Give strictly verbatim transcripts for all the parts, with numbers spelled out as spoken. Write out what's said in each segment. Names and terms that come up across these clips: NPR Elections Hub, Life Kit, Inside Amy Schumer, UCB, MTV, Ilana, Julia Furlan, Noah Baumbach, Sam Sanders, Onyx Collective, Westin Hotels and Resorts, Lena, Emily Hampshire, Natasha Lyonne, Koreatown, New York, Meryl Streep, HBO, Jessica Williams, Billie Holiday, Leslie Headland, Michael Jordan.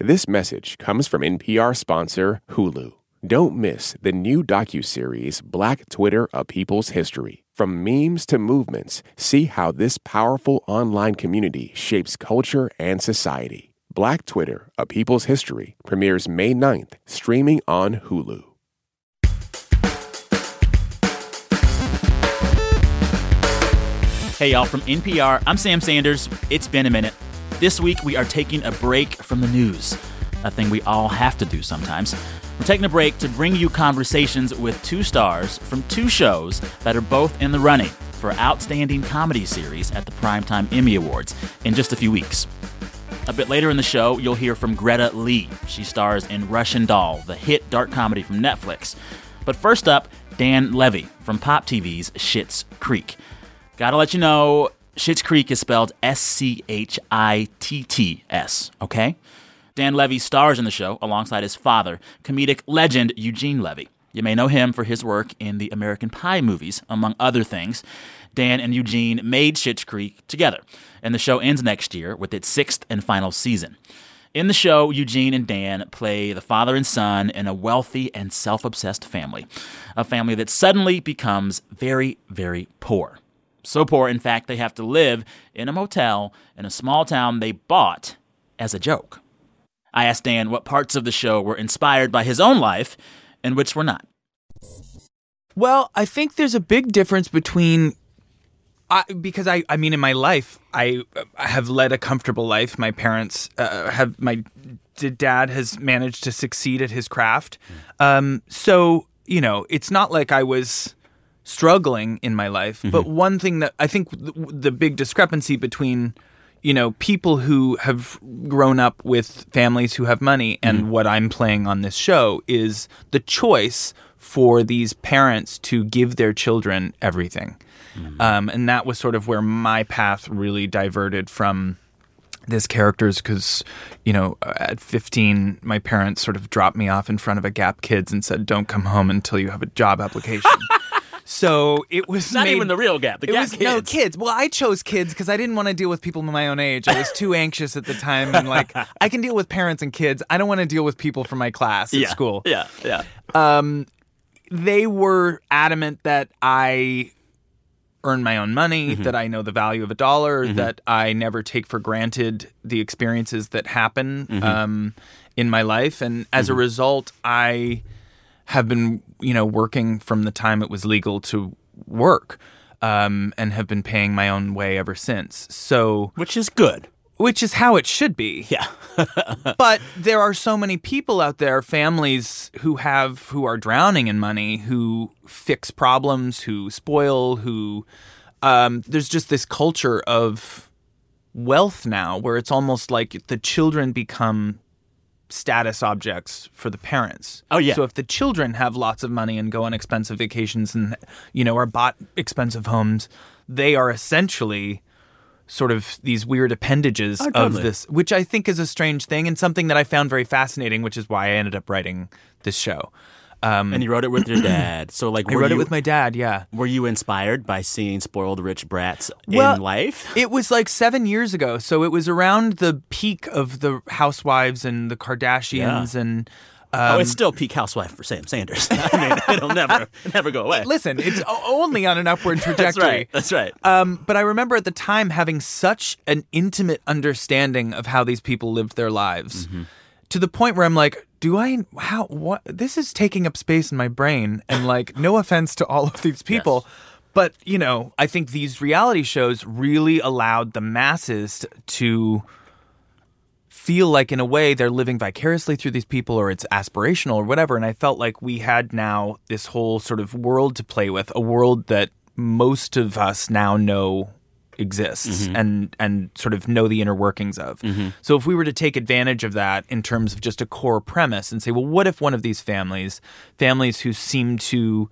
This message comes from N P R sponsor Hulu. Don't miss the new docuseries Black Twitter, A People's History. From memes to movements, see how this powerful online community shapes culture and society. Black Twitter, A People's History premieres May ninth, streaming on Hulu. Hey y'all, from N P R, I'm Sam Sanders. It's been a minute. This week, we are taking a break from the news, a thing we all have to do sometimes. We're taking a break to bring you conversations with two stars from two shows that are both in the running for Outstanding Comedy Series at the Primetime Emmy Awards in just a few weeks. A bit later in the show, you'll hear from Greta Lee. She stars in Russian Doll, the hit dark comedy from Netflix. But first up, Dan Levy from Pop T V's Schitt's Creek. Gotta let you know, Schitt's Creek is spelled S C H I T T S, okay? Dan Levy stars in the show alongside his father, comedic legend Eugene Levy. You may know him for his work in the American Pie movies, among other things. Dan and Eugene made Schitt's Creek together, and the show ends next year with its sixth and final season. In the show, Eugene and Dan play the father and son in a wealthy and self-obsessed family, a family that suddenly becomes very, very poor. So poor, in fact, they have to live in a motel in a small town they bought as a joke. I asked Dan what parts of the show were inspired by his own life and which were not. Well, I think there's a big difference between... I, because, I, I mean, in my life, I, I have led a comfortable life. My parents uh, have... My d- dad has managed to succeed at his craft. Um, so, you know, it's not like I was... struggling in my life. Mm-hmm. But one thing that I think the, the big discrepancy between, you know, people who have grown up with families who have money and mm-hmm. what I'm playing on this show is the choice for these parents to give their children everything. Mm-hmm. Um, and that was sort of where my path really diverted from this character's, because, you know, at fifteen, my parents sort of dropped me off in front of a Gap Kids and said, don't come home until you have a job application. So it was not made, even the real Gap. The Gap was, Kids. No, Kids. Well, I chose Kids because I didn't want to deal with people my own age. I was too anxious at the time, and like I can deal with parents and kids. I don't want to deal with people from my class at yeah, school. Yeah, yeah. Um, they were adamant that I earn my own money, mm-hmm. that I know the value of a dollar, mm-hmm. that I never take for granted the experiences that happen mm-hmm. um, in my life, and as mm-hmm. a result, I. have been, you know, working from the time it was legal to work, um, and have been paying my own way ever since. So, which is good. Which is how it should be. Yeah. But there are so many people out there, families who have, who are drowning in money, who fix problems, who spoil, who, um, there's just this culture of wealth now where it's almost like the children become status objects for the parents. Oh, yeah. So if the children have lots of money and go on expensive vacations and, you know, are bought expensive homes, they are essentially sort of these weird appendages oh, totally. of this, which I think is a strange thing and something that I found very fascinating, which is why I ended up writing this show. Um, and you wrote it with your dad. So, like, I wrote you, it with my dad, yeah. Were you inspired by seeing spoiled rich brats well, in life? It was like seven years ago. So it was around the peak of the housewives and the Kardashians yeah. and... Um, oh, it's still peak housewife for Sam Sanders. I mean, it'll never never go away. Listen, it's only on an upward trajectory. That's right. That's right. Um, but I remember at the time having such an intimate understanding of how these people lived their lives. Mm-hmm. To the point where I'm like, do I, how, what, this is taking up space in my brain. And like, no offense to all of these people, yes. but, you know, I think these reality shows really allowed the masses to feel like, in a way, they're living vicariously through these people, or it's aspirational or whatever. And I felt like we had now this whole sort of world to play with, a world that most of us now know exists mm-hmm. and and sort of know the inner workings of. Mm-hmm. So if we were to take advantage of that in terms of just a core premise and say, well, what if one of these families, families who seem to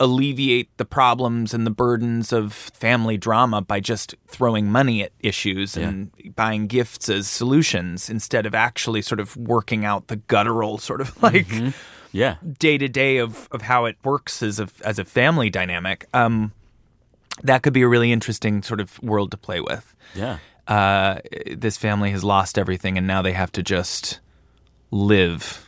alleviate the problems and the burdens of family drama by just throwing money at issues yeah. and buying gifts as solutions instead of actually sort of working out the guttural sort of like mm-hmm. yeah. day-to-day of, of how it works as a, as a family dynamic. Um, That could be a really interesting sort of world to play with. Yeah. Uh, this family has lost everything, and now they have to just live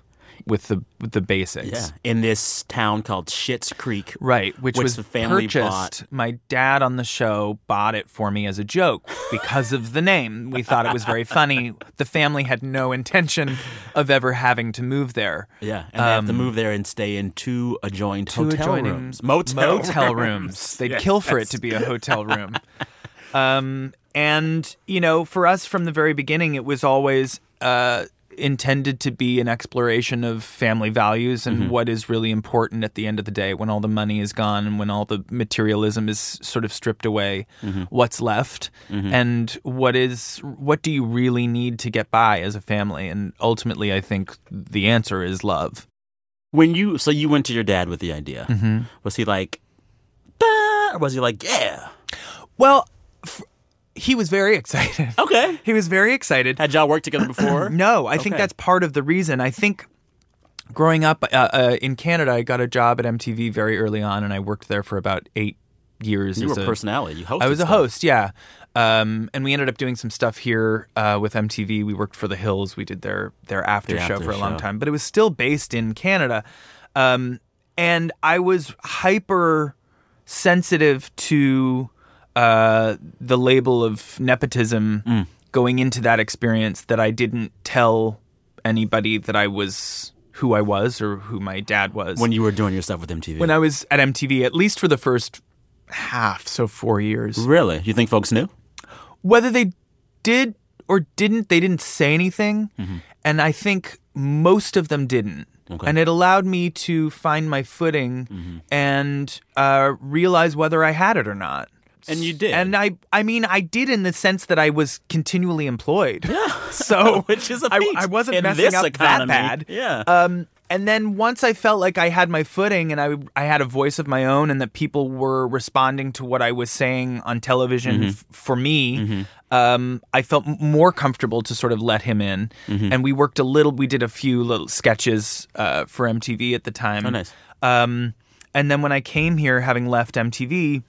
with the with the basics. Yeah, in this town called Schitt's Creek. Right, which, which was the family purchased. Bought. My dad on the show bought it for me as a joke because of the name. We thought it was very funny. The family had no intention of ever having to move there. Yeah, and um, they have to move there and stay in two adjoined two hotel adjoining rooms. Motel, motel rooms. rooms. They'd yes. kill for it to be a hotel room. um, and, you know, for us from the very beginning, it was always... Uh, intended to be an exploration of family values and mm-hmm. what is really important at the end of the day when all the money is gone and when all the materialism is sort of stripped away, mm-hmm. what's left mm-hmm. and what is what do you really need to get by as a family? And ultimately, I think the answer is love. When you so you went to your dad with the idea, mm-hmm. was he like, bah, or was he like, yeah? Well, f- He was very excited. Okay. He was very excited. Had y'all worked together before? No, I okay. think that's part of the reason. I think growing up uh, uh, in Canada, I got a job at M T V very early on, and I worked there for about eight years. You were a personality. You hosted I was stuff. a host, yeah. Um, and we ended up doing some stuff here uh, with M T V. We worked for The Hills. We did their, their after the show after for a show. long time. But it was still based in Canada. Um, and I was hyper sensitive to... Uh, the label of nepotism mm. going into that experience that I didn't tell anybody that I was who I was or who my dad was. When you were doing your stuff with M T V? When I was at M T V, at least for the first half, so four years. Really? You think folks knew? Whether they did or didn't, they didn't say anything. Mm-hmm. And I think most of them didn't. Okay. And it allowed me to find my footing mm-hmm. and uh, realize whether I had it or not. And you did. And I I mean, I did in the sense that I was continually employed. Yeah. So which is a feat. I, I wasn't in messing up economy. That bad. Yeah. Um, and then once I felt like I had my footing and I, I had a voice of my own and that people were responding to what I was saying on television mm-hmm. f- for me, mm-hmm. um, I felt more comfortable to sort of let him in. Mm-hmm. And we worked a little, we did a few little sketches uh, for M T V at the time. Oh, nice. Um, and then when I came here, having left M T V...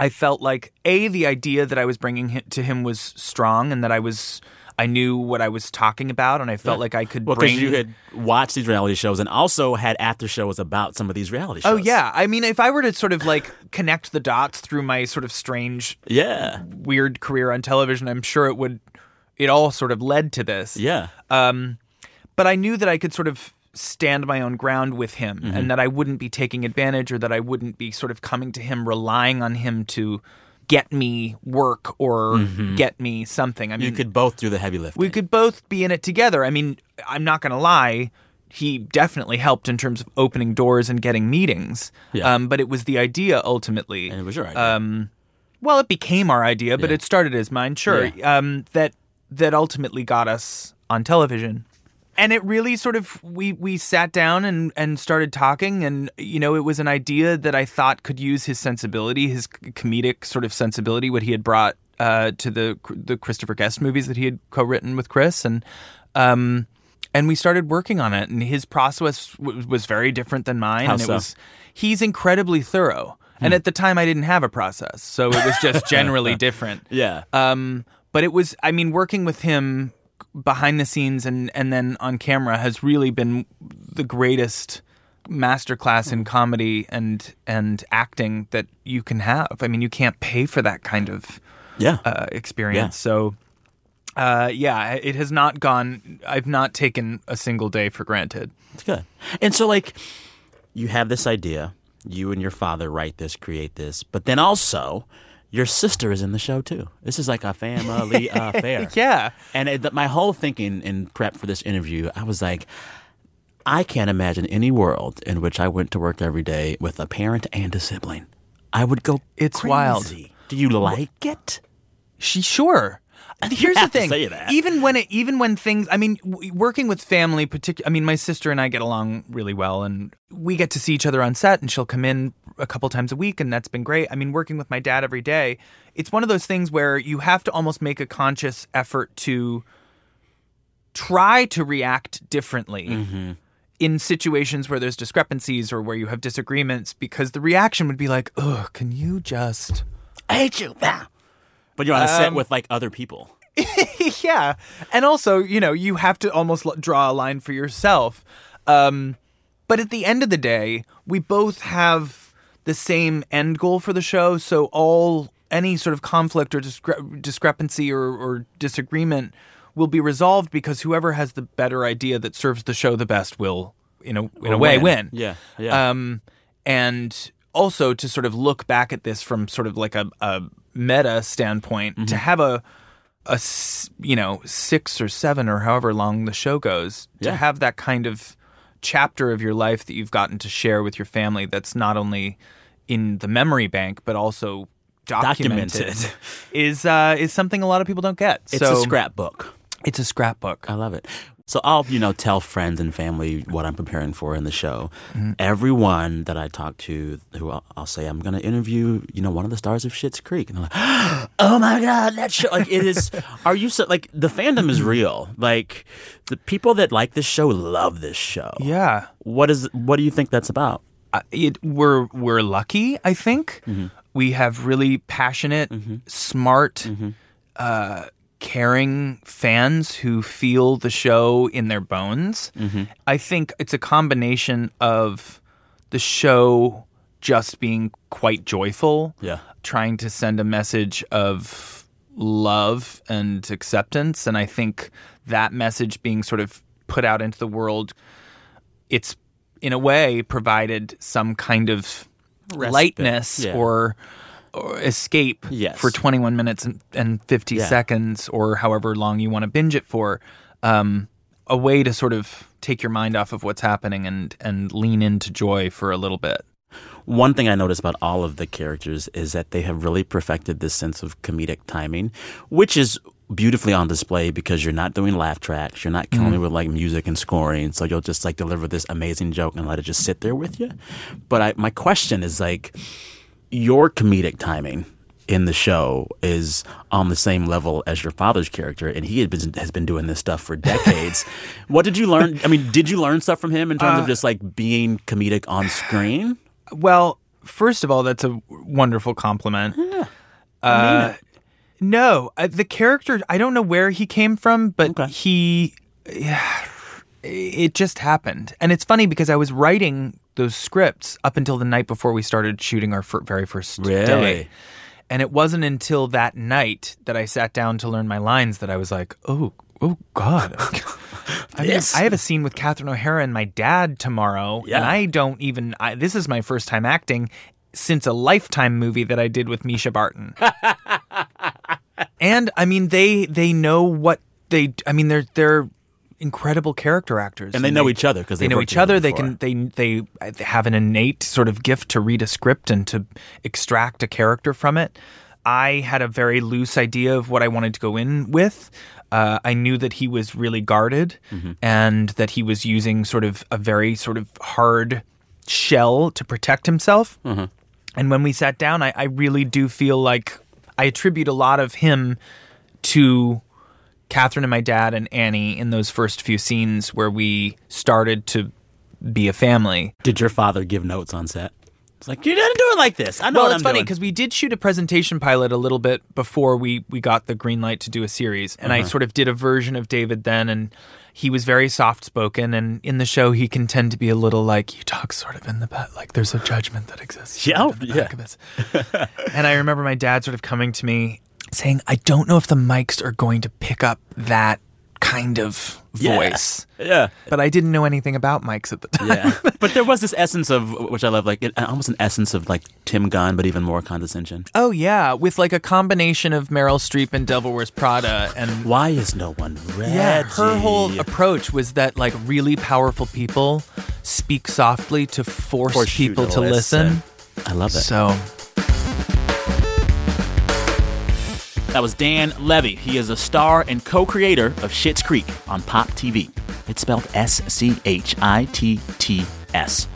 I felt like, A, the idea that I was bringing to him was strong and that I was, I knew what I was talking about and I felt yeah. like I could well, bring... Well, because you had watched these reality shows and also had after shows about some of these reality shows. Oh, yeah. I mean, if I were to sort of like connect the dots through my sort of strange, yeah, weird career on television, I'm sure it would, it all sort of led to this. Yeah. Um, but I knew that I could sort of stand my own ground with him mm-hmm. and that I wouldn't be taking advantage or that I wouldn't be sort of coming to him, relying on him to get me work or mm-hmm. get me something. I mean, you could both do the heavy lifting. We could both be in it together. I mean, I'm not going to lie. He definitely helped in terms of opening doors and getting meetings. Yeah. Um, but it was the idea ultimately. And it was your idea. Um, well, it became our idea, but yeah. it started as mine. Sure. Yeah. Um, that, that ultimately got us on television. And it really sort of, we, we sat down and, and started talking and, you know, it was an idea that I thought could use his sensibility, his comedic sort of sensibility, what he had brought uh, to the the Christopher Guest movies that he had co-written with Chris. And um, and we started working on it. And his process w- was very different than mine. How and it so? was He's incredibly thorough. Hmm. And at the time, I didn't have a process. So it was just generally different. Yeah. Um, but it was, I mean, working with him... behind the scenes and, and then on camera has really been the greatest masterclass in comedy and and acting that you can have. I mean, you can't pay for that kind of yeah. uh, experience. Yeah. So, uh, yeah, it has not gone... I've not taken a single day for granted. That's good. And so, like, you have this idea. You and your father write this, create this. But then also... your sister is in the show, too. This is like a family affair. Yeah. And it, my whole thinking in prep for this interview, I was like, I can't imagine any world in which I went to work every day with a parent and a sibling. I would go It's crazy. Wild. Do you like it? She Sure. Here's the thing. Even when it, even when things, I mean, w- working with family, particular. I mean, my sister and I get along really well, and we get to see each other on set, and she'll come in a couple times a week, and that's been great. I mean, working with my dad every day, it's one of those things where you have to almost make a conscious effort to try to react differently mm-hmm. in situations where there's discrepancies or where you have disagreements, because the reaction would be like, "Ugh, can you just? I hate you." Bah. But you're on a set um, with, like, other people. Yeah. And also, you know, you have to almost l- draw a line for yourself. Um, but at the end of the day, we both have the same end goal for the show. So all any sort of conflict or discre- discrepancy or, or disagreement will be resolved because whoever has the better idea that serves the show the best will, in a, in a way, win. win. Yeah. yeah. Um, and also to sort of look back at this from sort of like a, a meta standpoint, mm-hmm. to have a... A, you know, six or seven or however long the show goes, yeah. to have that kind of chapter of your life that you've gotten to share with your family that's not only in the memory bank but also documented, documented. is uh, is something a lot of people don't get. It's so, a scrapbook. It's a scrapbook. I love it. So I'll, you know, tell friends and family what I'm preparing for in the show. Mm-hmm. Everyone that I talk to, who I'll, I'll say, I'm going to interview, you know, one of the stars of Schitt's Creek. And they're like, oh, my God, that show. Like, it is, are you so, like, the fandom is real. Like, the people that like this show love this show. Yeah. What is, what do you think that's about? Uh, it, we're, we're lucky, I think. Mm-hmm. We have really passionate, mm-hmm. smart, mm-hmm. uh, caring fans who feel the show in their bones. Mm-hmm. I think it's a combination of the show just being quite joyful, yeah. trying to send a message of love and acceptance, and I think that message being sort of put out into the world, it's in a way provided some kind of respite. lightness yeah. or escape yes. for twenty-one minutes and, and fifty yeah. seconds or however long you want to binge it for, um, a way to sort of take your mind off of what's happening and, and lean into joy for a little bit. One thing I noticed about all of the characters is that they have really perfected this sense of comedic timing, which is beautifully on display because you're not doing laugh tracks. You're not killing mm-hmm. it with like music and scoring. So you'll just like deliver this amazing joke and let it just sit there with you. But I, my question is like, your comedic timing in the show is on the same level as your father's character, and he has been, has been doing this stuff for decades. What did you learn? I mean, did you learn stuff from him in terms uh, of just like being comedic on screen? Well, first of all, that's a wonderful compliment. Yeah, I mean uh, no, uh, the character, I don't know where he came from, but okay. he, yeah, it just happened. And it's funny because I was writing those scripts up until the night before we started shooting our fir- very first really? day. And it wasn't until that night that I sat down to learn my lines that I was like, oh, oh God. I, yes. I have a scene with Catherine O'Hara and my dad tomorrow. Yeah. And I don't even, I, this is my first time acting since a Lifetime movie that I did with Misha Barton. And I mean, they, they know what they, I mean, they're, they're, incredible character actors, and they and know they, each other because they know each other. They can they they have an innate sort of gift to read a script and to extract a character from it. I had a very loose idea of what I wanted to go in with. Uh, I knew that he was really guarded, mm-hmm. and that he was using sort of a very sort of hard shell to protect himself. Mm-hmm. And when we sat down, I, I really do feel like I attribute a lot of him to Catherine and my dad and Annie in those first few scenes where we started to be a family. Did your father give notes on set? It's like, you didn't do it like this. I know well, what I'm doing. Well, it's funny because we did shoot a presentation pilot a little bit before we, we got the green light to do a series. And uh-huh. I sort of did a version of David then, and he was very soft-spoken. And in the show, he can tend to be a little like, you talk sort of in the back, like there's a judgment that exists. Yeah. Sort of in the back yeah. of this. And I remember my dad sort of coming to me saying, I don't know if the mics are going to pick up that kind of voice. Yeah. yeah. But I didn't know anything about mics at the time. Yeah. But there was this essence of, which I love, like it, almost an essence of like Tim Gunn, but even more condescension. Oh, yeah. With like a combination of Meryl Streep and Devil Wears Prada. And why is no one ready? Yeah, her whole approach was that like really powerful people speak softly to force, force people to, to listen. listen. I love it. So... That was Dan Levy. He is a star and co-creator of Schitt's Creek on Pop T V. It's spelled S C H I T T S.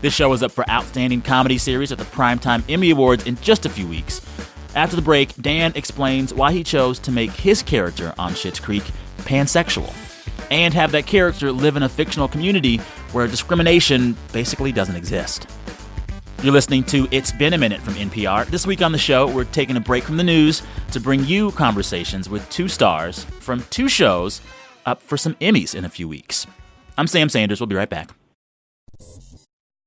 This show is up for Outstanding Comedy Series at the Primetime Emmy Awards in just a few weeks. After the break, Dan explains why he chose to make his character on Schitt's Creek pansexual and have that character live in a fictional community where discrimination basically doesn't exist. You're listening to It's Been a Minute from N P R. This week on the show, we're taking a break from the news to bring you conversations with two stars from two shows up for some Emmys in a few weeks. I'm Sam Sanders. We'll be right back.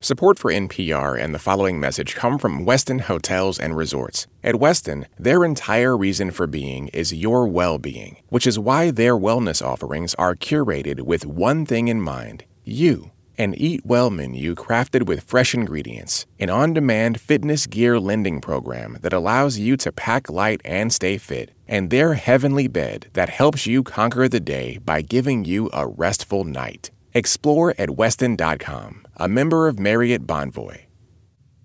Support for N P R and the following message come from Westin Hotels and Resorts. At Westin, their entire reason for being is your well-being, which is why their wellness offerings are curated with one thing in mind, you. An Eat Well menu crafted with fresh ingredients, an on-demand fitness gear lending program that allows you to pack light and stay fit, and their heavenly bed that helps you conquer the day by giving you a restful night. Explore at Westin dot com, a member of Marriott Bonvoy.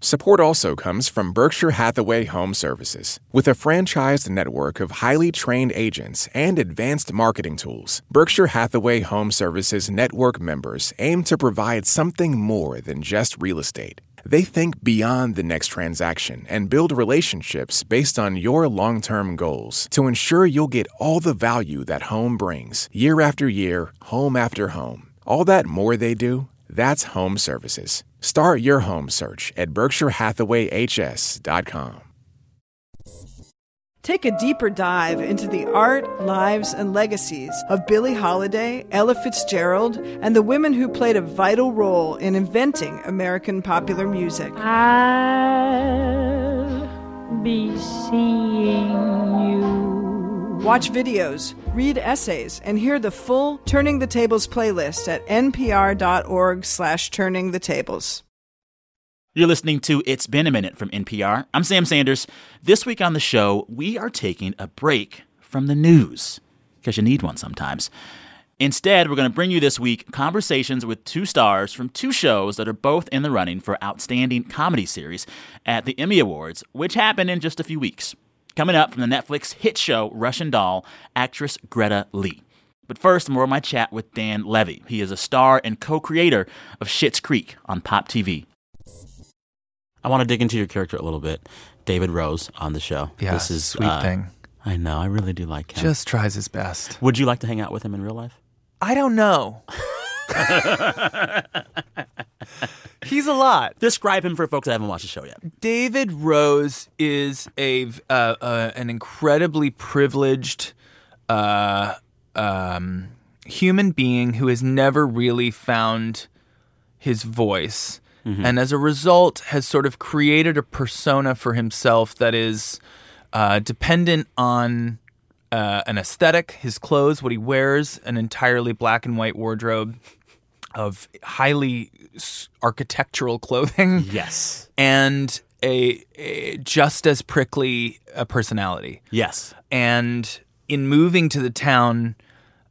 Support also comes from Berkshire Hathaway Home Services. With a franchised network of highly trained agents and advanced marketing tools, Berkshire Hathaway Home Services network members aim to provide something more than just real estate. They think beyond the next transaction and build relationships based on your long-term goals to ensure you'll get all the value that home brings, year after year, home after home. All that more they do, that's home services. Start your home search at Berkshire Hathaway H S dot com. Take a deeper dive into the art, lives, and legacies of Billie Holiday, Ella Fitzgerald, and the women who played a vital role in inventing American popular music. I'll be seeing you. Watch videos, read essays, and hear the full Turning the Tables playlist at N P R dot org slash Turning the Tables. You're listening to It's Been a Minute from N P R. I'm Sam Sanders. This week on the show, we are taking a break from the news, because you need one sometimes. Instead, we're going to bring you this week conversations with two stars from two shows that are both in the running for Outstanding Comedy Series at the Emmy Awards, which happen in just a few weeks. Coming up, from the Netflix hit show Russian Doll, actress Greta Lee. But first, more of my chat with Dan Levy. He is a star and co-creator of Schitt's Creek on Pop T V. I want to dig into your character a little bit. David Rose on the show. Yeah, this is, sweet uh, thing. I know. I really do like him. Just tries his best. Would you like to hang out with him in real life? I don't know. He's a lot. Describe him for folks that haven't watched the show yet. David Rose is a uh, uh, an incredibly privileged uh, um, human being who has never really found his voice, mm-hmm. and as a result has sort of created a persona for himself that is uh, dependent on uh, an aesthetic, his clothes, what he wears, an entirely black and white wardrobe of highly architectural clothing. Yes. And a, a just as prickly a personality. Yes. And in moving to the town,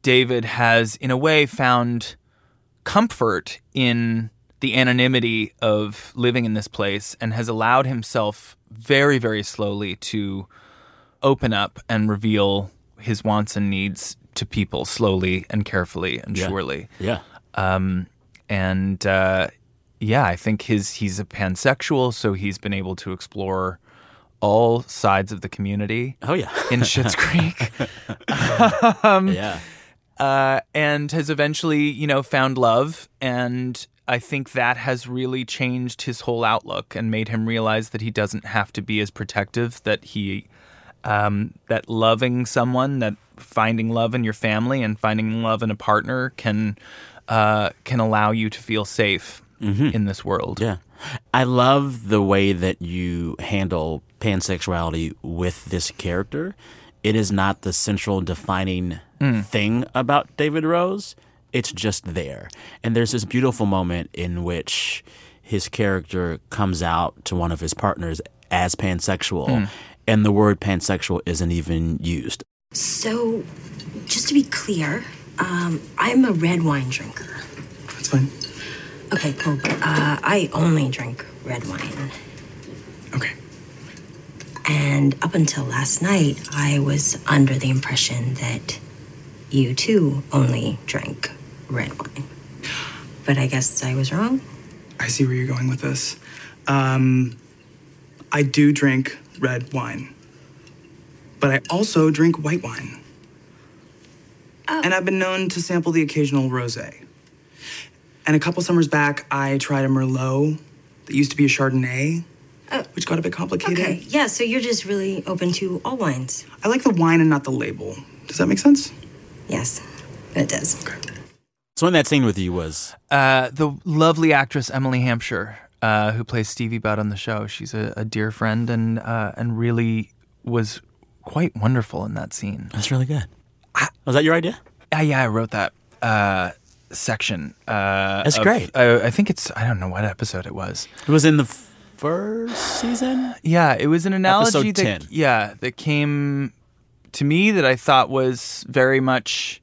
David has, in a way, found comfort in the anonymity of living in this place and has allowed himself very, very slowly to open up and reveal his wants and needs to people slowly and carefully and yeah. surely. Yeah. Um, and, uh, yeah, I think his, he's a pansexual, so he's been able to explore all sides of the community. Oh, yeah. In Schitt's Creek. um, yeah. Uh, and has eventually, you know, found love. And I think that has really changed his whole outlook and made him realize that he doesn't have to be as protective, that he, um, that loving someone, that finding love in your family and finding love in a partner can... Uh, can allow you to feel safe mm-hmm. in this world. Yeah. I love the way that you handle pansexuality with this character. It is not the central defining mm. thing about David Rose. It's just there. And there's this beautiful moment in which his character comes out to one of his partners as pansexual, mm. and the word pansexual isn't even used. So, just to be clear... Um, I'm a red wine drinker. That's fine. Okay, cool. Uh, I only drink red wine. Okay. And up until last night, I was under the impression that you, too, only drank red wine. But I guess I was wrong. I see where you're going with this. Um, I do drink red wine. But I also drink white wine. Oh. And I've been known to sample the occasional rosé. And a couple summers back, I tried a Merlot that used to be a Chardonnay, uh, which got a bit complicated. Okay, yeah, so you're just really open to all wines. I like the wine and not the label. Does that make sense? Yes, it does. Okay. So in that scene with you was? Uh, the lovely actress Emily Hampshire, uh, who plays Stevie Budd on the show. She's a, a dear friend and uh, and really was quite wonderful in that scene. That's really good. I, was that your idea? Uh, yeah, I wrote that uh, section. Uh, That's of, great. Uh, I think it's, I don't know what episode it was. It was in the first season? Yeah, it was an analogy that, yeah, that came to me that I thought was very much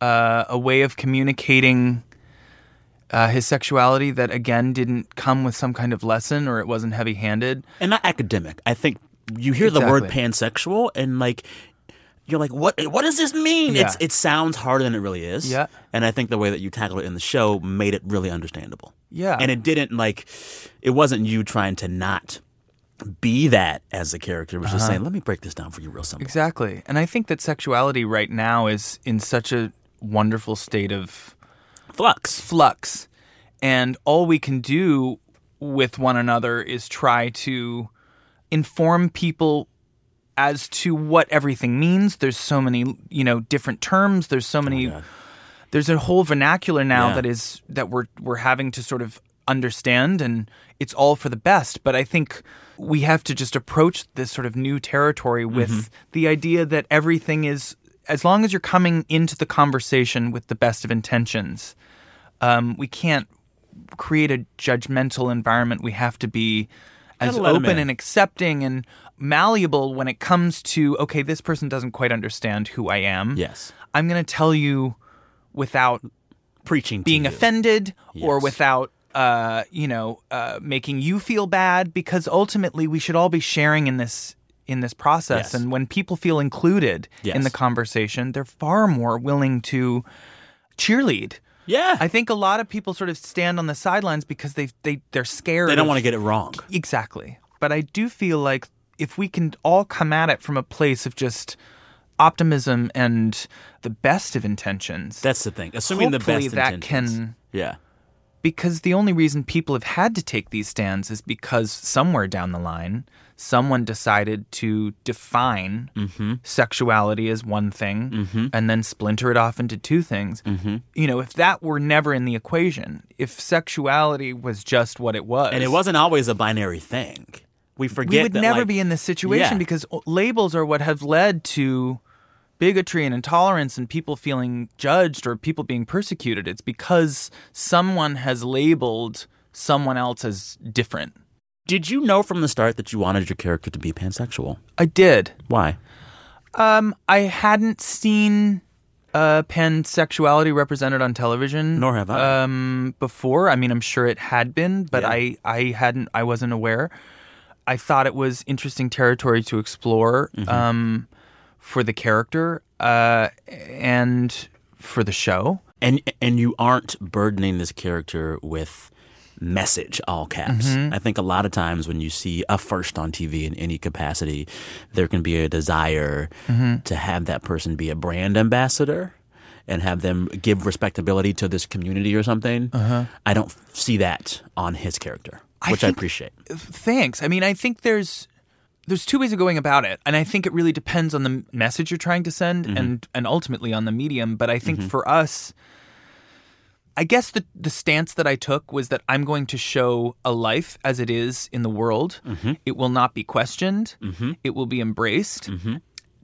uh, a way of communicating uh, his sexuality that, again, didn't come with some kind of lesson or it wasn't heavy-handed. And not academic. I think you hear exactly. the word pansexual and, like, you're like, what? What does this mean? Yeah. It's it sounds harder than it really is. Yeah. And I think the way that you tackled it in the show made it really understandable. Yeah. And it didn't like, it wasn't you trying to not be that as a character. It was uh-huh. just saying, let me break this down for you real simple. Exactly. And I think that sexuality right now is in such a wonderful state of flux. Flux. And all we can do with one another is try to inform people as to what everything means. There's so many, you know, different terms. There's so many. Oh, there's a whole vernacular now yeah. that is that we're we're having to sort of understand, and it's all for the best. But I think we have to just approach this sort of new territory with mm-hmm. the idea that everything is, as long as you're coming into the conversation with the best of intentions, um, we can't create a judgmental environment. We have to be as open and accepting and malleable when it comes to, okay, this person doesn't quite understand who I am. Yes. I'm going to tell you without preaching, being offended yes. or without, uh, you know, uh, making you feel bad, because ultimately we should all be sharing in this in this process. Yes. And when people feel included yes. in the conversation, they're far more willing to cheerlead. Yeah. I think a lot of people sort of stand on the sidelines because they, they, they're scared. They don't of, want to get it wrong. Exactly. But I do feel like if we can all come at it from a place of just optimism and the best of intentions. That's the thing. Assuming the best intentions. Hopefully that can... Yeah. Because the only reason people have had to take these stands is because somewhere down the line, someone decided to define mm-hmm. sexuality as one thing mm-hmm. and then splinter it off into two things. Mm-hmm. You know, if that were never in the equation, if sexuality was just what it was. And it wasn't always a binary thing. We forget We would that, never like, be in this situation yeah. because labels are what have led to bigotry and intolerance and people feeling judged or people being persecuted. It's because someone has labeled someone else as different. Did you know from the start that you wanted your character to be pansexual? I did. Why? Um, I hadn't seen uh, pansexuality represented on television. Nor have I. Um, before. I mean, I'm sure it had been, but yeah. I, I hadn't. I wasn't aware. I thought it was interesting territory to explore. Mm-hmm. Um, for the character uh, and for the show. And and you aren't burdening this character with message, all caps. Mm-hmm. I think a lot of times when you see a first on T V in any capacity, there can be a desire mm-hmm. to have that person be a brand ambassador and have them give respectability to this community or something. Uh-huh. I don't see that on his character, which I, think, I appreciate. Thanks. I mean, I think there's... There's two ways of going about it, and I think it really depends on the message you're trying to send mm-hmm. and, and ultimately on the medium. But I think mm-hmm. for us, I guess the, the stance that I took was that I'm going to show a life as it is in the world. Mm-hmm. It will not be questioned. Mm-hmm. It will be embraced. Mm-hmm.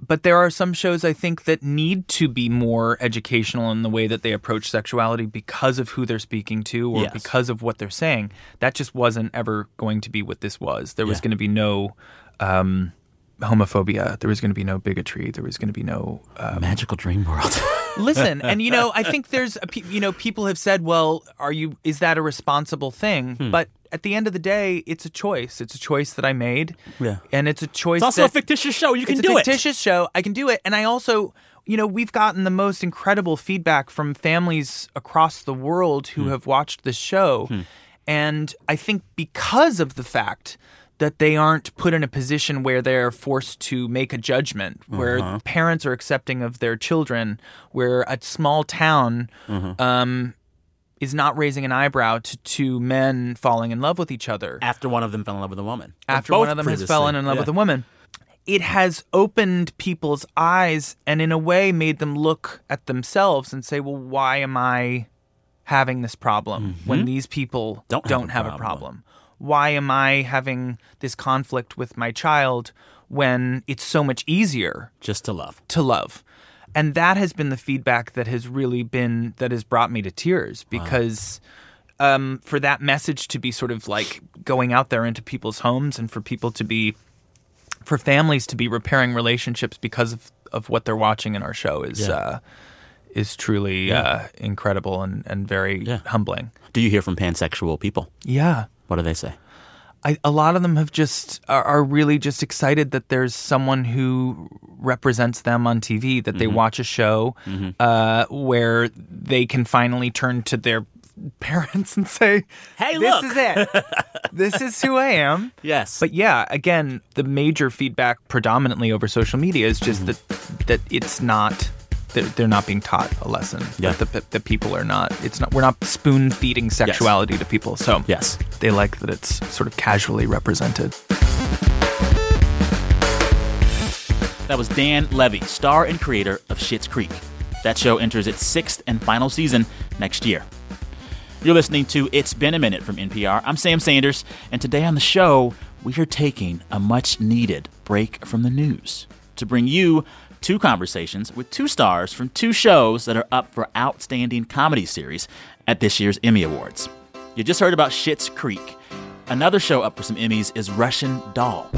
But there are some shows, I think, that need to be more educational in the way that they approach sexuality because of who they're speaking to or yes. because of what they're saying. That just wasn't ever going to be what this was. There yeah. was going to be no... Um, homophobia. There was going to be no bigotry. There was going to be no... Um... Magical dream world. Listen, and you know, I think there's... A pe- you know, people have said, well, are you? Is that a responsible thing? Hmm. But at the end of the day, it's a choice. It's a choice that I made. Yeah. And it's a choice It's also that, a fictitious show. You can do it. It's a fictitious it. show. I can do it. And I also... You know, we've gotten the most incredible feedback from families across the world who hmm. have watched this show. Hmm. And I think because of the fact... that they aren't put in a position where they're forced to make a judgment, where uh-huh. parents are accepting of their children, where a small town uh-huh. um, is not raising an eyebrow to two men falling in love with each other. After one of them fell in love with a woman. After one of them has fallen in love yeah. with a woman. It has opened people's eyes and in a way made them look at themselves and say, well, why am I having this problem mm-hmm. when these people don't, don't have, a, have problem. a problem? Why am I having this conflict with my child when it's so much easier just to love? To love. And that has been the feedback that has really been, that has brought me to tears because wow. um, for that message to be sort of like going out there into people's homes and for people to be, for families to be repairing relationships because of, of what they're watching in our show is yeah. uh, is truly yeah. uh, incredible and, and very yeah. humbling. Do you hear from pansexual people? Yeah. What do they say? I, a lot of them have just are, are really just excited that there's someone who represents them on T V, that they mm-hmm. watch a show mm-hmm. uh, where they can finally turn to their parents and say, "Hey, look, this is it. This is who I am." Yes, but yeah, again, the major feedback, predominantly over social media, is just mm-hmm. that that it's not. They're not being taught a lesson. Yeah. That the, the people are not. It's not. We're not spoon feeding sexuality yes. to people. So yes, they like that it's sort of casually represented. That was Dan Levy, star and creator of Schitt's Creek. That show enters its sixth and final season next year. You're listening to It's Been a Minute from N P R. I'm Sam Sanders, and today on the show, we are taking a much-needed break from the news to bring you two conversations with two stars from two shows that are up for Outstanding Comedy Series at this year's Emmy Awards. You just heard about Schitt's Creek. Another show up for some Emmys is Russian Doll.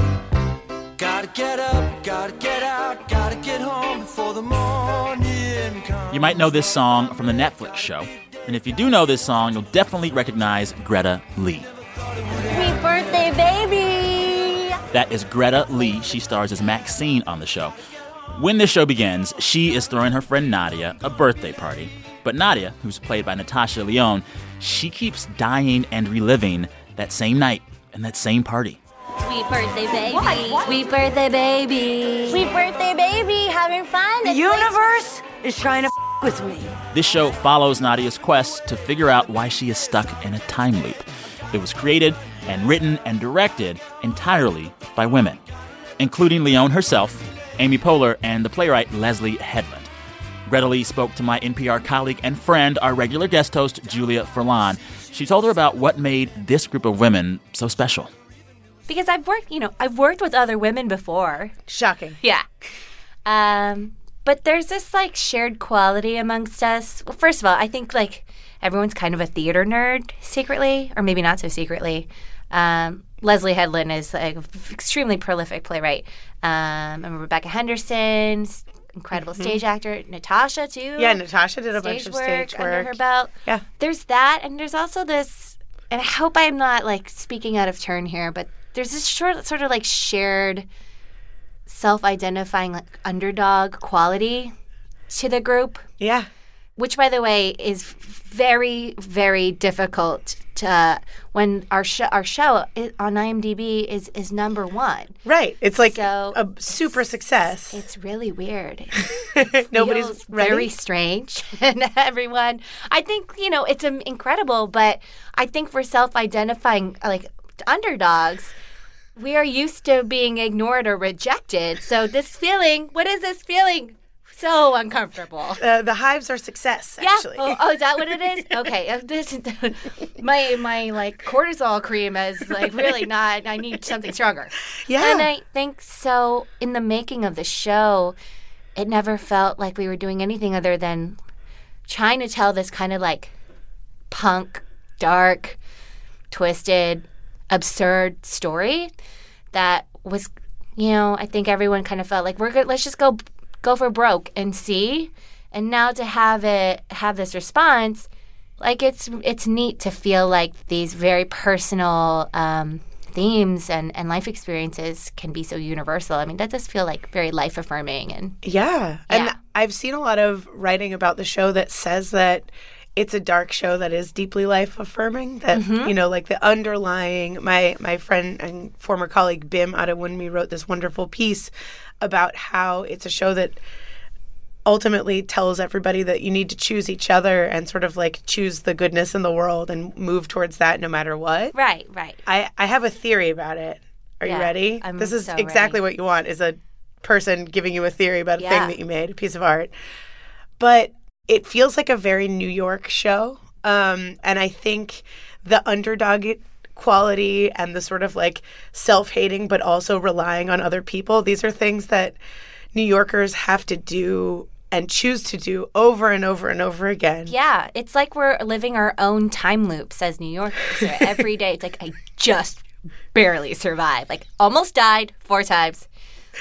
Gotta get up, gotta get out, gotta get home before the morning comes. You might know this song from the Netflix show. And if you do know this song, you'll definitely recognize Greta Lee. Sweet birthday, baby! That is Greta Lee. She stars as Maxine on the show. When this show begins, she is throwing her friend Nadia a birthday party. But Nadia, who's played by Natasha Lyonne, she keeps dying and reliving that same night and that same party. Sweet birthday, baby. What? What? Sweet birthday, baby. Sweet birthday, baby. Having fun. The universe is trying to f- with me. This show follows Nadia's quest to figure out why she is stuck in a time loop. It was created and written and directed entirely by women, including Lyonne herself, Amy Poehler, and the playwright Leslie Headland. Greta Lee spoke to my N P R colleague and friend, our regular guest host, Julia Furlan. She told her about what made this group of women so special. Because I've worked, you know, I've worked with other women before. Shocking. Yeah. Um, but there's this, like, shared quality amongst us. Well, first of all, I think, like, everyone's kind of a theater nerd secretly, or maybe not so secretly. Um Leslie Headland is like an extremely prolific playwright. Um, and Rebecca Henderson's incredible mm-hmm. stage actor. Natasha, too. Yeah, Natasha did a bunch of stage work under her belt. Yeah. There's that, and there's also this, and I hope I'm not, like, speaking out of turn here, but there's this short, sort of, like, shared self-identifying, like, underdog quality to the group. Yeah. Which, by the way, is very, very difficult to uh, when our sh- our show on I M D B is, is number one. Right. It's like so a super success. It's, it's really weird. It Nobody's feels ready. Very strange. And everyone, I think, you know, it's um, incredible, but I think for self-identifying, like, underdogs, we are used to being ignored or rejected. So this feeling, what is this feeling? So uncomfortable. Uh, the hives are success, actually. Yeah. Oh, oh, is that what it is? Okay. This, my, my like, cortisol cream is, like, really not, I need something stronger. Yeah. And I think so in the making of the show, it never felt like we were doing anything other than trying to tell this kind of, like, punk, dark, twisted, absurd story that was, you know, I think everyone kind of felt like, we're good, let's just go... go for broke and see. And now to have it have this response, like, it's it's neat to feel like these very personal um, themes and, and life experiences can be so universal. I mean, that does feel, like, very life affirming. And yeah. yeah. And I've seen a lot of writing about the show that says that it's a dark show that is deeply life affirming. That, mm-hmm. you know, like, the underlying, my, my friend and former colleague Bim Adewunmi wrote this wonderful piece about how it's a show that ultimately tells everybody that you need to choose each other and sort of like choose the goodness in the world and move towards that no matter what. Right, right. I, I have a theory about it. Are yeah, you ready? I'm this is so exactly ready. What you want is a person giving you a theory about a yeah. thing that you made, a piece of art. But it feels like a very New York show. Um, and I think the underdog quality and the sort of like self-hating but also relying on other people, these are things that New Yorkers have to do and choose to do over and over and over again. Yeah. It's like we're living our own time loops as New Yorkers. Right? Every day it's like, I just barely survived. Like, almost died four times.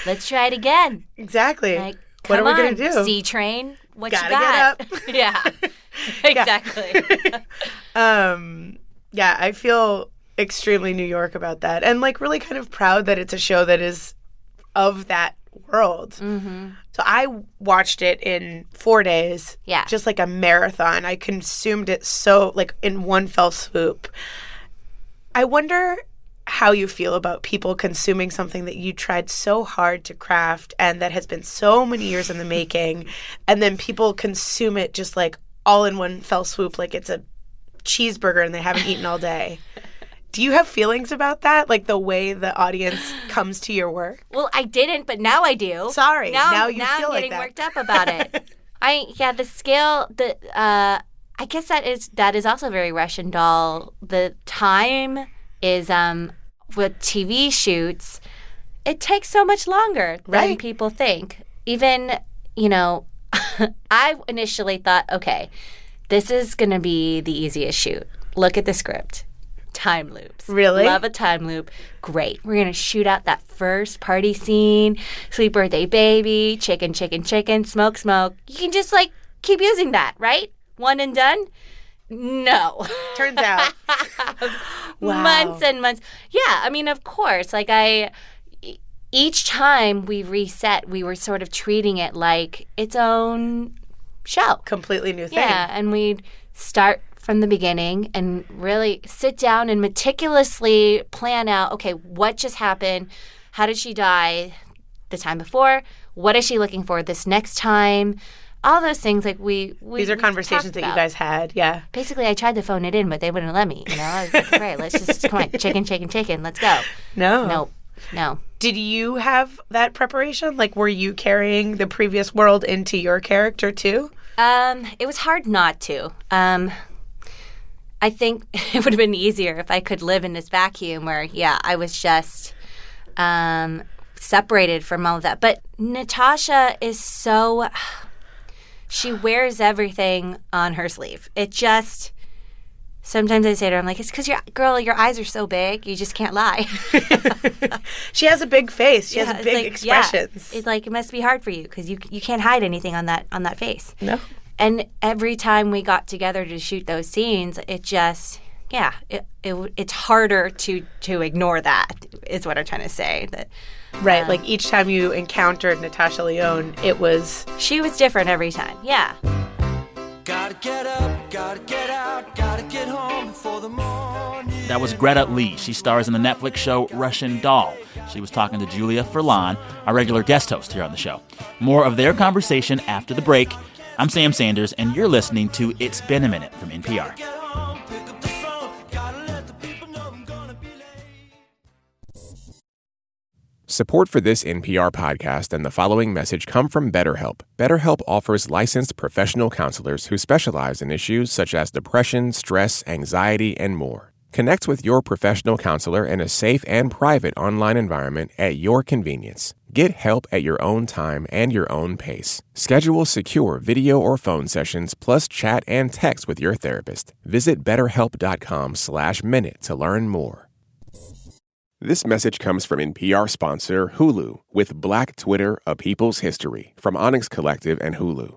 Let's try it again. Exactly. Like, what are we going to do? C train. What Gotta you got? Get up. yeah. Exactly. um, yeah. I feel extremely New York about that. And like really kind of proud that it's a show that is of that world. Mm-hmm. So I watched it in four days. Yeah. Just like a marathon. I consumed it so like in one fell swoop. I wonder how you feel about people consuming something that you tried so hard to craft and that has been so many years in the making, and then people consume it just like all in one fell swoop, like it's a cheeseburger and they haven't eaten all day. Do you have feelings about that? Like the way the audience comes to your work? Well, I didn't, but now I do. Sorry. Now, now you now feel I'm like that. Now I'm getting worked up about it. I yeah, the scale, the uh, I guess that is that is also very Russian Doll. The time is um with T V shoots, it takes so much longer right. than people think. Even, you know, I initially thought, okay, this is going to be the easiest shoot. Look at the script. Time loops. Really? Love a time loop. Great. We're going to shoot out that first party scene, sweet birthday baby, chicken, chicken, chicken, smoke, smoke. You can just, like, keep using that, right? One and done. No. Turns out. Wow. Months and months. Yeah. I mean, of course. Like, I, each time we reset, we were sort of treating it like its own show. Completely new thing. Yeah. And we'd start from the beginning and really sit down and meticulously plan out, okay, what just happened? How did she die the time before? What is she looking for this next time? All those things, like we, we these are conversations that you guys had, yeah. Basically, I tried to phone it in, but they wouldn't let me. You know, I was like, all right, let's just come on, chicken, chicken, chicken, let's go. No, no, no. Did you have that preparation? Like, were you carrying the previous world into your character too? Um, it was hard not to. Um, I think it would have been easier if I could live in this vacuum where, yeah, I was just um, separated from all of that. But Natasha is so. She wears everything on her sleeve. It just, sometimes I say to her, I'm like, it's because, your girl, your eyes are so big, you just can't lie. She has a big face. She yeah, has big like, expressions. Yeah. It's like, it must be hard for you because you you can't hide anything on that on that face. No. And every time we got together to shoot those scenes, it just, yeah, it, it it's harder to, to ignore that is what I'm trying to say. That. Right, um, like each time you encountered Natasha Lyonne, it was... She was different every time, yeah. Gotta get up, gotta get out, gotta get home before the morning. That was Greta Lee. She stars in the Netflix show Russian Doll. She was talking to Julia Furlan, our regular guest host here on the show. More of their conversation after the break. I'm Sam Sanders, and you're listening to It's Been a Minute from N P R. Support for this N P R podcast and the following message come from BetterHelp. BetterHelp offers licensed professional counselors who specialize in issues such as depression, stress, anxiety, and more. Connect with your professional counselor in a safe and private online environment at your convenience. Get help at your own time and your own pace. Schedule secure video or phone sessions plus chat and text with your therapist. Visit BetterHelp.com slash minute to learn more. This message comes from N P R sponsor Hulu with Black Twitter, A People's History from Onyx Collective and Hulu.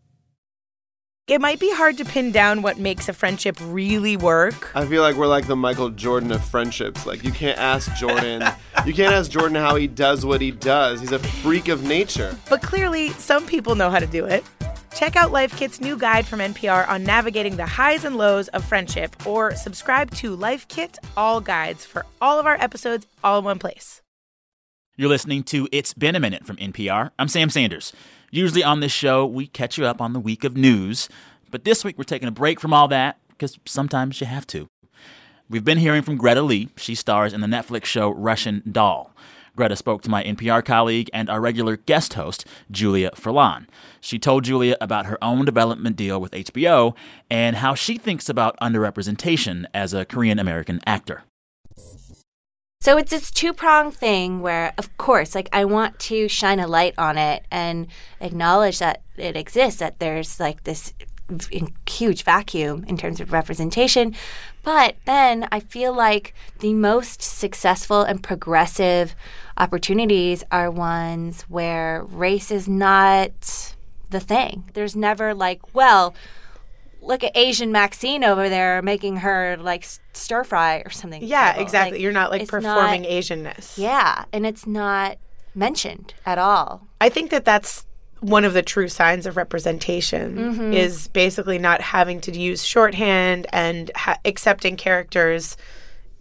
It might be hard to pin down what makes a friendship really work. I feel like we're like the Michael Jordan of friendships. Like, you can't ask Jordan. You can't ask Jordan how he does what he does. He's a freak of nature. But clearly, some people know how to do it. Check out Life Kit's new guide from N P R on navigating the highs and lows of friendship, or subscribe to Life Kit All Guides for all of our episodes all in one place. You're listening to It's Been a Minute from N P R. I'm Sam Sanders. Usually on this show, we catch you up on the week of news. But this week, we're taking a break from all that because sometimes you have to. We've been hearing from Greta Lee. She stars in the Netflix show Russian Doll. Greta spoke to my N P R colleague and our regular guest host, Julia Furlan. She told Julia about her own development deal with H B O and how she thinks about underrepresentation as a Korean-American actor. So it's this two-pronged thing where, of course, like, I want to shine a light on it and acknowledge that it exists, that there's, like, this huge vacuum in terms of representation. But then I feel like the most successful and progressive opportunities are ones where race is not the thing. There's never, like, well, look at Asian Maxine over there making her, like, stir fry or something. Yeah, terrible. Exactly. Like, you're not, like, performing not, Asian-ness. Yeah, and it's not mentioned at all. I think that that's one of the true signs of representation, mm-hmm. is basically not having to use shorthand and ha- accepting characters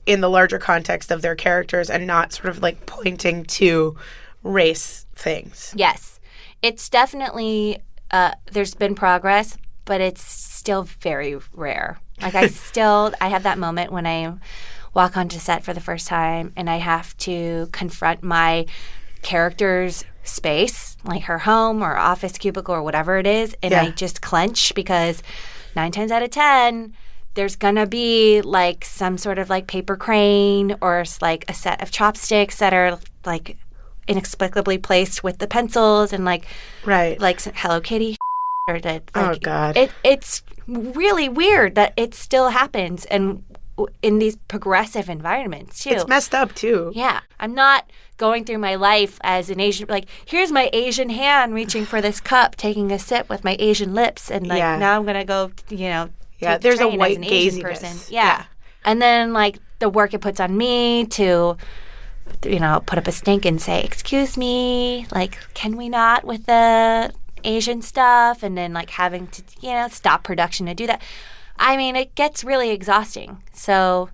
in the larger context of their characters and not sort of, like, pointing to race things. Yes. It's definitely uh, – there's been progress, but it's – still very rare. Like, I still, I have that moment when I walk onto set for the first time and I have to confront my character's space, like her home or office cubicle or whatever it is, and yeah. I just clench because nine times out of ten, there's gonna be, like, some sort of, like, paper crane or, like, a set of chopsticks that are, like, inexplicably placed with the pencils and, like, right. like some Hello Kitty or that, like, oh, God. It, it's really weird that it still happens and w- in these progressive environments, too. It's messed up, too. Yeah. I'm not going through my life as an Asian, like, here's my Asian hand reaching for this cup, taking a sip with my Asian lips, and, like, yeah. now I'm going to go, you know, yeah, take there's the train a white as an Asian person. Yeah. yeah. And then, like, the work it puts on me to, you know, put up a stink and say, excuse me, like, can we not with the Asian stuff, and then, like, having to, you know, stop production to do that. I mean, it gets really exhausting. So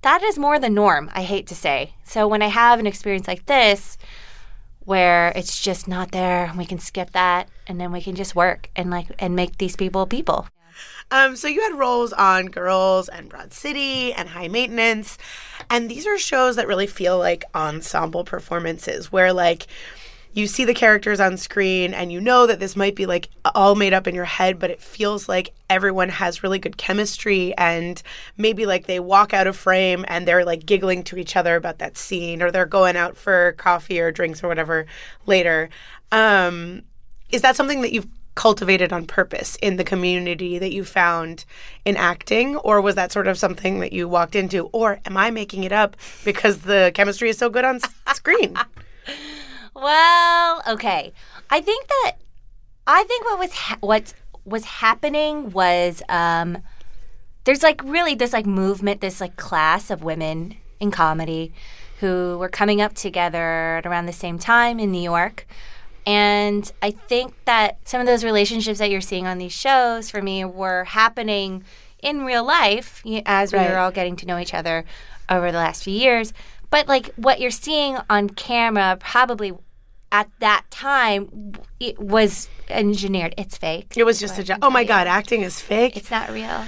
that is more the norm, I hate to say. So when I have an experience like this where it's just not there and we can skip that and then we can just work and, like, and make these people people. Um, so you had roles on Girls and Broad City and High Maintenance, and these are shows that really feel like ensemble performances where, like, you see the characters on screen and you know that this might be, like, all made up in your head, but it feels like everyone has really good chemistry, and maybe, like, they walk out of frame and they're, like, giggling to each other about that scene, or they're going out for coffee or drinks or whatever later. Um, is that something that you've cultivated on purpose in the community that you found in acting, or was that sort of something that you walked into? Or am I making it up because the chemistry is so good on screen? Well, okay. I think that I think what was ha- what was happening was um, there's, like, really this, like, movement, this, like, class of women in comedy who were coming up together at around the same time in New York, and I think that some of those relationships that you're seeing on these shows for me were happening in real life as we right. were all getting to know each other over the last few years. But, like, what you're seeing on camera probably at that time, it was engineered. It's fake. It was just a job. Oh, my God. Acting is fake? It's not real.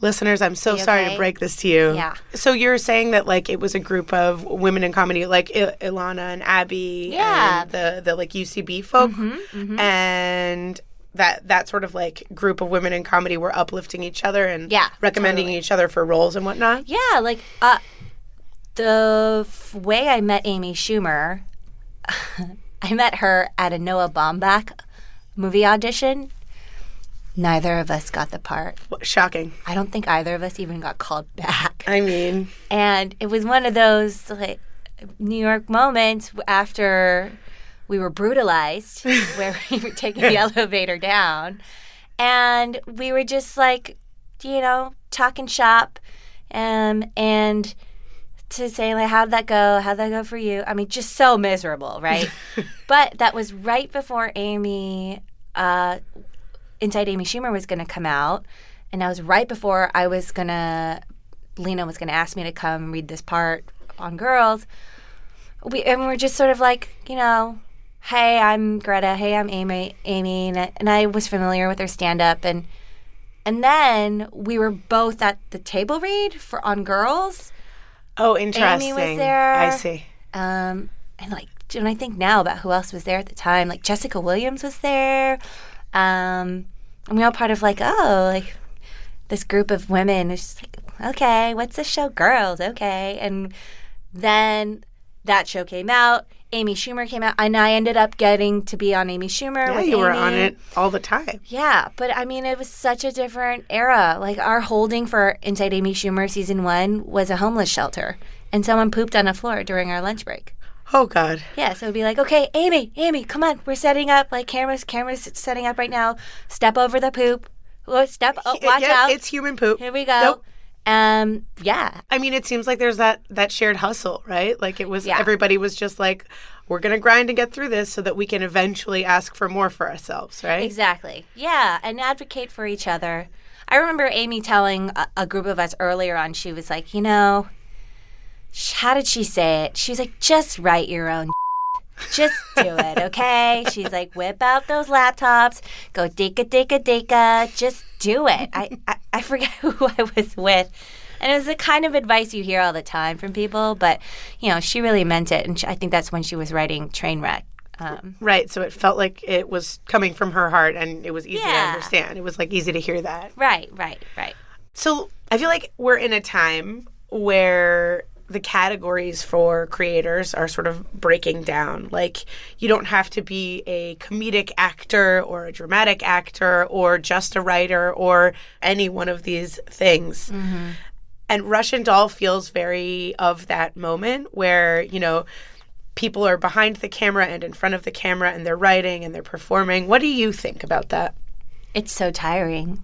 Listeners, I'm so sorry okay? to break this to you. Yeah. So you're saying that, like, it was a group of women in comedy, like Il- Ilana and Abby yeah. and the, the, like, U C B folk. Mm-hmm, mm-hmm. And that that sort of like group of women in comedy were uplifting each other and yeah, recommending totally. each other for roles and whatnot. Yeah, like uh, the f- way I met Amy Schumer, I met her at a Noah Baumbach movie audition. Neither of us got the part. Shocking. I don't think either of us even got called back. I mean. And it was one of those like New York moments after we were brutalized where we were taking the elevator down. And we were just like, you know, talking shop um, and to say, like, how'd that go? How'd that go for you? I mean, just so miserable, right? But that was right before Amy uh, – Inside Amy Schumer was going to come out, and that was right before I was going to – Lena was going to ask me to come read this part on Girls. We, and we were just sort of like, you know, hey, I'm Greta. Hey, I'm Amy. Amy. And I, and I was familiar with her stand-up. And and then we were both at the table read for on Girls. Oh, interesting. Amy was there. I see. Um, and, like, when I think now about who else was there at the time, like Jessica Williams was there. Um, and we were all part of like, oh, like this group of women. It's just like, okay, what's this show? Girls, okay. And then that show came out. Amy Schumer came out, and I ended up getting to be on Amy Schumer. Yeah, with you Amy. Were on it all the time. Yeah, but I mean, it was such a different era. Like our holding for Inside Amy Schumer season one was a homeless shelter, and someone pooped on a floor during our lunch break. Oh, God. Yeah, so it'd be like, okay, Amy, Amy, come on. We're setting up, like, cameras, cameras setting up right now. Step over the poop. Step, oh, watch yeah, out. It's human poop. Here we go. Nope. Um, yeah. I mean, it seems like there's that, that shared hustle, right? Like, it was, yeah. everybody was just like, we're going to grind and get through this so that we can eventually ask for more for ourselves, right? Exactly. Yeah, and advocate for each other. I remember Amy telling a, a group of us earlier on, she was like, you know... How did she say it? She's like, just write your own just do it, okay? She's like, whip out those laptops, go dika dika dika, just do it. I, I, I forget who I was with. And it was the kind of advice you hear all the time from people, but, you know, she really meant it. And she, I think that's when she was writing Trainwreck. Um, right, so it felt like it was coming from her heart and it was easy yeah. to understand. It was, like, easy to hear that. Right, right, right. So I feel like we're in a time where... the categories for creators are sort of breaking down. Like, you don't have to be a comedic actor or a dramatic actor or just a writer or any one of these things. Mm-hmm. And Russian Doll feels very of that moment where, you know, people are behind the camera and in front of the camera and they're writing and they're performing. What do you think about that? It's so tiring.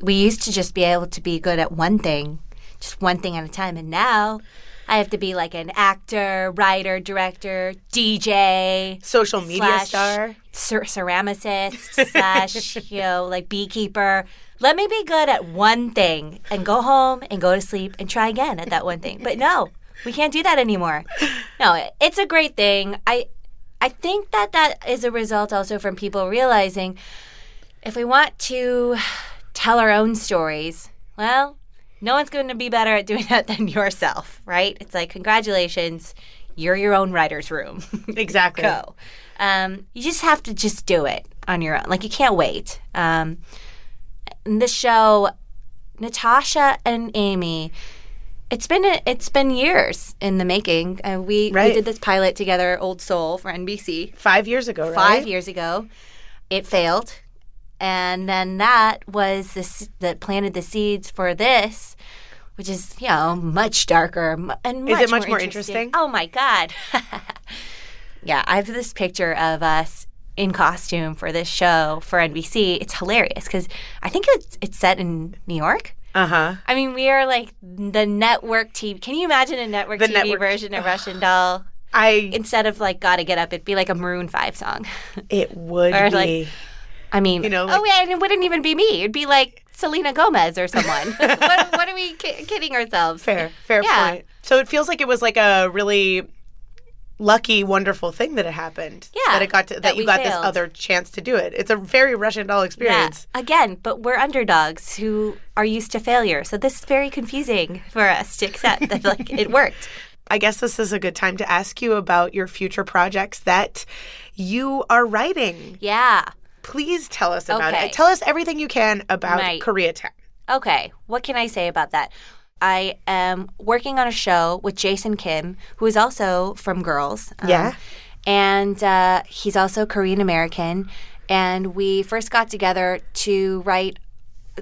We used to just be able to be good at one thing. Just one thing at a time. And now I have to be like an actor, writer, director, D J. Social media star. Cer- ceramicist slash, you know, like beekeeper. Let me be good at one thing and go home and go to sleep and try again at that one thing. But no, we can't do that anymore. No, it's a great thing. I, I think that that is a result also from people realizing if we want to tell our own stories, well... no one's going to be better at doing that than yourself, right? It's like, congratulations, you're your own writer's room. Exactly. Go. Um, you just have to just do it on your own. Like, you can't wait. Um, in this show, Natasha and Amy, it's been a, it's been years in the making. Uh, we, right. we did this pilot together, Old Soul, for N B C. Five years ago, right? Five years ago. It failed. And then that was the, that planted the seeds for this, which is, you know, much darker and much more interesting. Is it much more interesting? Oh, my God. Yeah, I have this picture of us in costume for this show for N B C. It's hilarious because I think it's, it's set in New York. Uh-huh. I mean, we are like the network T V. Can you imagine a network the T V network. version of Russian Doll? I Instead of, like, Gotta Get Up, it'd be like a Maroon five song. It would or like, be. I mean, you know, like, oh, yeah, and it wouldn't even be me. It'd be like Selena Gomez or someone. what, what are we ki- kidding ourselves? Fair, fair yeah. point. So it feels like it was like a really lucky, wonderful thing that it happened. Yeah. That, it got to, that, that you got failed. This other chance to do it. It's a very Russian Doll experience. Yeah. Again, but we're underdogs who are used to failure. So this is very confusing for us to accept that like it worked. I guess this is a good time to ask you about your future projects that you are writing. Yeah. Please tell us about okay. it. Tell us everything you can about My, Koreatown. Okay. What can I say about that? I am working on a show with Jason Kim, who is also from Girls. Um, yeah. And uh, he's also Korean-American. And we first got together to write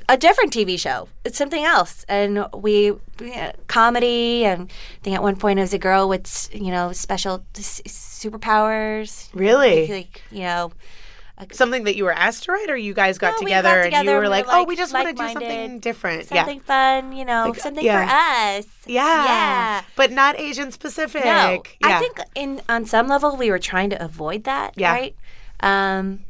a different T V show. It's something else. And we, yeah, comedy, and I think at one point it was a girl with, you know, special s- superpowers. Really? Like, like you know. Something that you were asked to write, or you guys got, no, together, got together and you were, and we were like, like, oh, we just want to do something different. Something yeah. fun, you know, like, something yeah. for us. Yeah. Yeah. But not Asian-specific. No. Yeah. I think in on some level we were trying to avoid that, yeah. right? Um,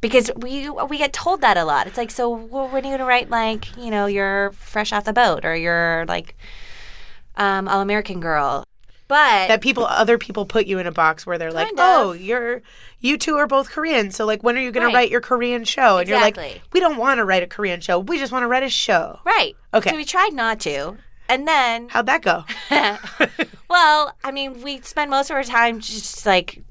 because we we get told that a lot. It's like, so well, when are you going to write, like, you know, you're fresh off the boat, or you're, like, um, All-American Girl. But that people, other people put you in a box where they're like, of. oh, you're, you two are both Korean, so, like, when are you going right. to write your Korean show? And exactly. you're like, we don't want to write a Korean show. We just want to write a show. Right. Okay. So we tried not to. And then. How'd that go? Well, I mean, we spend most of our time just, like,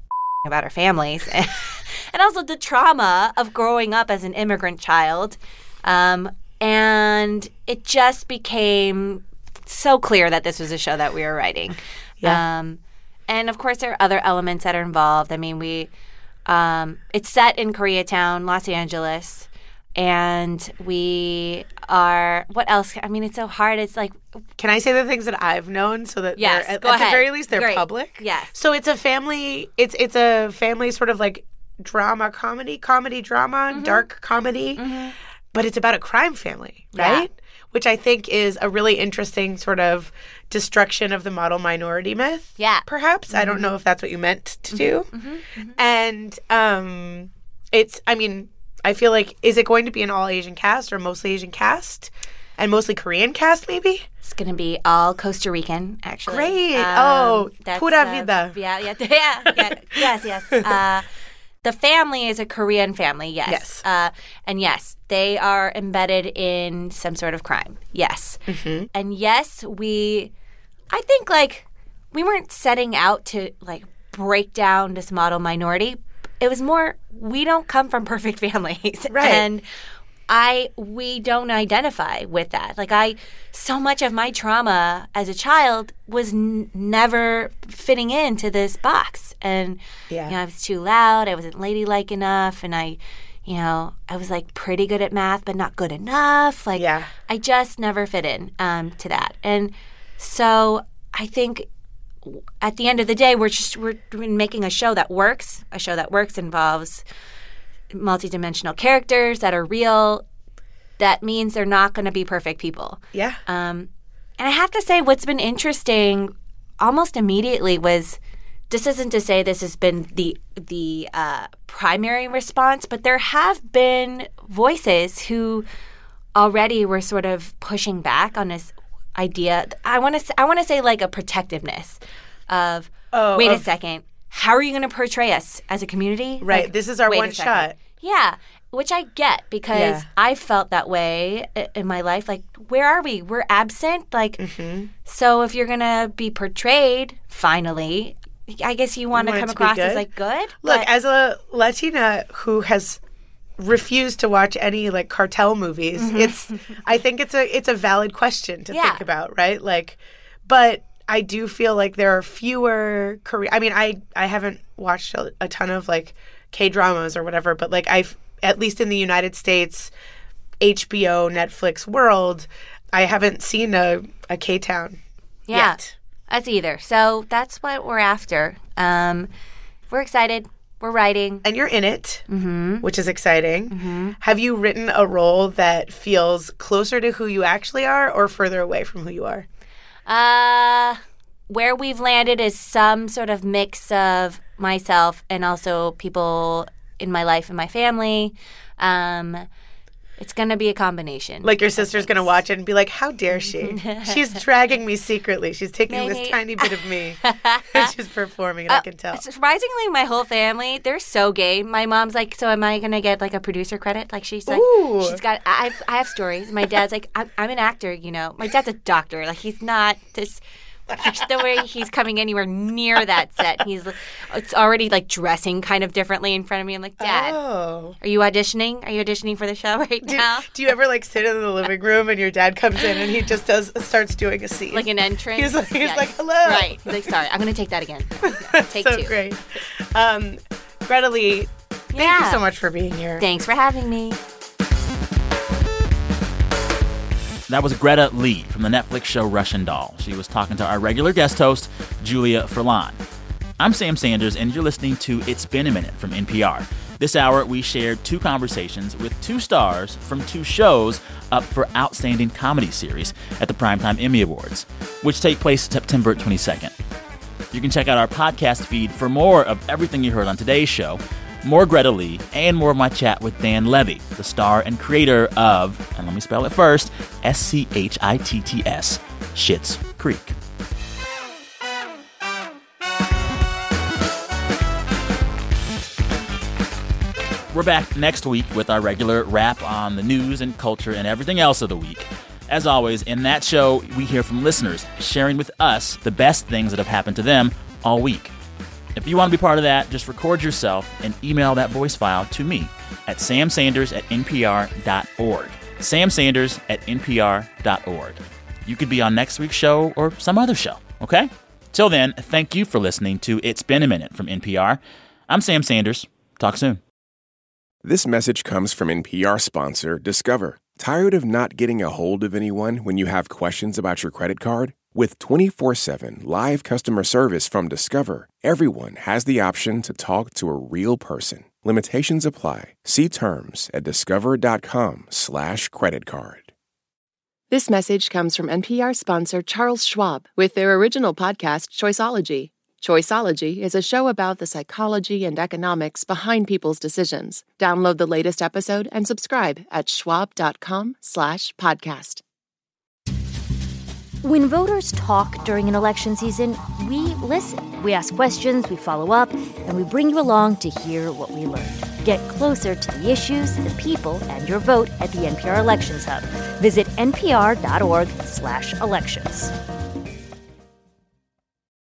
about our families. And also the trauma of growing up as an immigrant child. Um, and it just became so clear that this was a show that we were writing. Yeah. Um, and, of course, there are other elements that are involved. I mean, we um, it's set in Koreatown, Los Angeles, and we are – what else? I mean, it's so hard. It's like – Can I say the things that I've known so that yes, they're – at, at the very least, they're Great. public? Yes. So it's a family – it's it's a family sort of like drama comedy, comedy drama, mm-hmm. dark comedy, mm-hmm. but it's about a crime family, right? Yeah. Which I think is a really interesting sort of destruction of the model minority myth. Yeah. Perhaps. Mm-hmm. I don't know if that's what you meant to do. Mm-hmm. Mm-hmm. And um, it's, I mean, I feel like, is it going to be an all-Asian cast or mostly Asian cast? And mostly Korean cast, maybe? It's going to be all Costa Rican, actually. Great. Um, oh, pura vida. Uh, yeah, yeah, yeah, yeah. Yes, yes. Uh, the family is a Korean family, yes. Yes. Uh, and yes, they are embedded in some sort of crime, yes. Mm-hmm. And yes, we, I think, like, we weren't setting out to, like, break down this model minority. It was more, we don't come from perfect families. Right. And I, we don't identify with that. Like, I, so much of my trauma as a child was n- never fitting into this box. And, yeah. you know, I was too loud. I wasn't ladylike enough. And I, you know, I was, like, pretty good at math but not good enough. Like, yeah. I just never fit in um, to that. And so I think at the end of the day, we're just we're making a show that works. A show that works involves multidimensional characters that are real. That means they're not going to be perfect people. Yeah. Um, and I have to say what's been interesting almost immediately was – this isn't to say this has been the the uh, primary response, but there have been voices who already were sort of pushing back on this idea. I want to I want to say like a protectiveness of oh, wait of, a second, how are you going to portray us as a community? Right, like, this is our one shot. Yeah, which I get because yeah. I felt that way in my life. Like, where are we? We're absent. Like, mm-hmm. so if you're gonna be portrayed, finally. I guess you want, you want to come to across as, like, good? Look, but- as a Latina who has refused to watch any, like, cartel movies, mm-hmm. it's I think it's a it's a valid question to yeah. think about, right? Like, but I do feel like there are fewer Korean... I mean, I, I haven't watched a, a ton of, like, K-dramas or whatever, but, like, I've, at least in the United States, H B O, Netflix world, I haven't seen a, a K-town yeah. yet. Us either. So that's what we're after. Um, we're excited. We're writing. And you're in it, mm-hmm. which is exciting. Mm-hmm. Have you written a role that feels closer to who you actually are or further away from who you are? Uh, where we've landed is some sort of mix of myself and also people in my life and my family. Um It's going to be a combination. Like your sister's going to watch it and be like, how dare she? She's dragging me secretly. She's taking Maybe. this tiny bit of me and she's performing it, uh, I can tell. Surprisingly, my whole family, they're so gay. My mom's like, so am I going to get like a producer credit? Like she's like, Ooh. she's got, I, I have stories. My dad's like, I'm, I'm an actor, you know. My dad's a doctor. Like he's not this There's no way he's coming anywhere near that set. He's it's already like dressing kind of differently in front of me. I'm like, Dad, oh. are you auditioning? Are you auditioning for the show right do, now? Do you ever like sit in the living room and your dad comes in and he just does starts doing a scene? Like an entrance? He's like, he's yes. like hello. Right. He's like, sorry, I'm going to take that again. Yeah, take so two. Great. Um, Greta Lee, thank yeah. you so much for being here. Thanks for having me. That was Greta Lee from the Netflix show Russian Doll. She was talking to our regular guest host, Julia Furlan. I'm Sam Sanders, and you're listening to It's Been a Minute from N P R. This hour, we shared two conversations with two stars from two shows up for Outstanding Comedy Series at the Primetime Emmy Awards, which take place September twenty-second. You can check out our podcast feed for more of everything you heard on today's show, more Greta Lee, and more of my chat with Dan Levy, the star and creator of, and let me spell it first, S C H I T T S, Schitt's Creek. We're back next week with our regular wrap on the news and culture and everything else of the week. As always, in that show, we hear from listeners sharing with us the best things that have happened to them all week. If you want to be part of that, just record yourself and email that voice file to me at sam sanders at N P R dot org. sam sanders at N P R dot org. You could be on next week's show or some other show, okay? Till then, thank you for listening to It's Been a Minute from N P R. I'm Sam Sanders. Talk soon. This message comes from N P R sponsor Discover. Tired of not getting a hold of anyone when you have questions about your credit card? With twenty-four seven live customer service from Discover, everyone has the option to talk to a real person. Limitations apply. See terms at discover.com slash credit card. This message comes from N P R sponsor Charles Schwab with their original podcast, Choiceology. Choiceology is a show about the psychology and economics behind people's decisions. Download the latest episode and subscribe at schwab.com slash podcast. When voters talk during an election season, we listen. We ask questions, we follow up, and we bring you along to hear what we learned. Get closer to the issues, the people, and your vote at the N P R Elections Hub. Visit npr.org slash elections.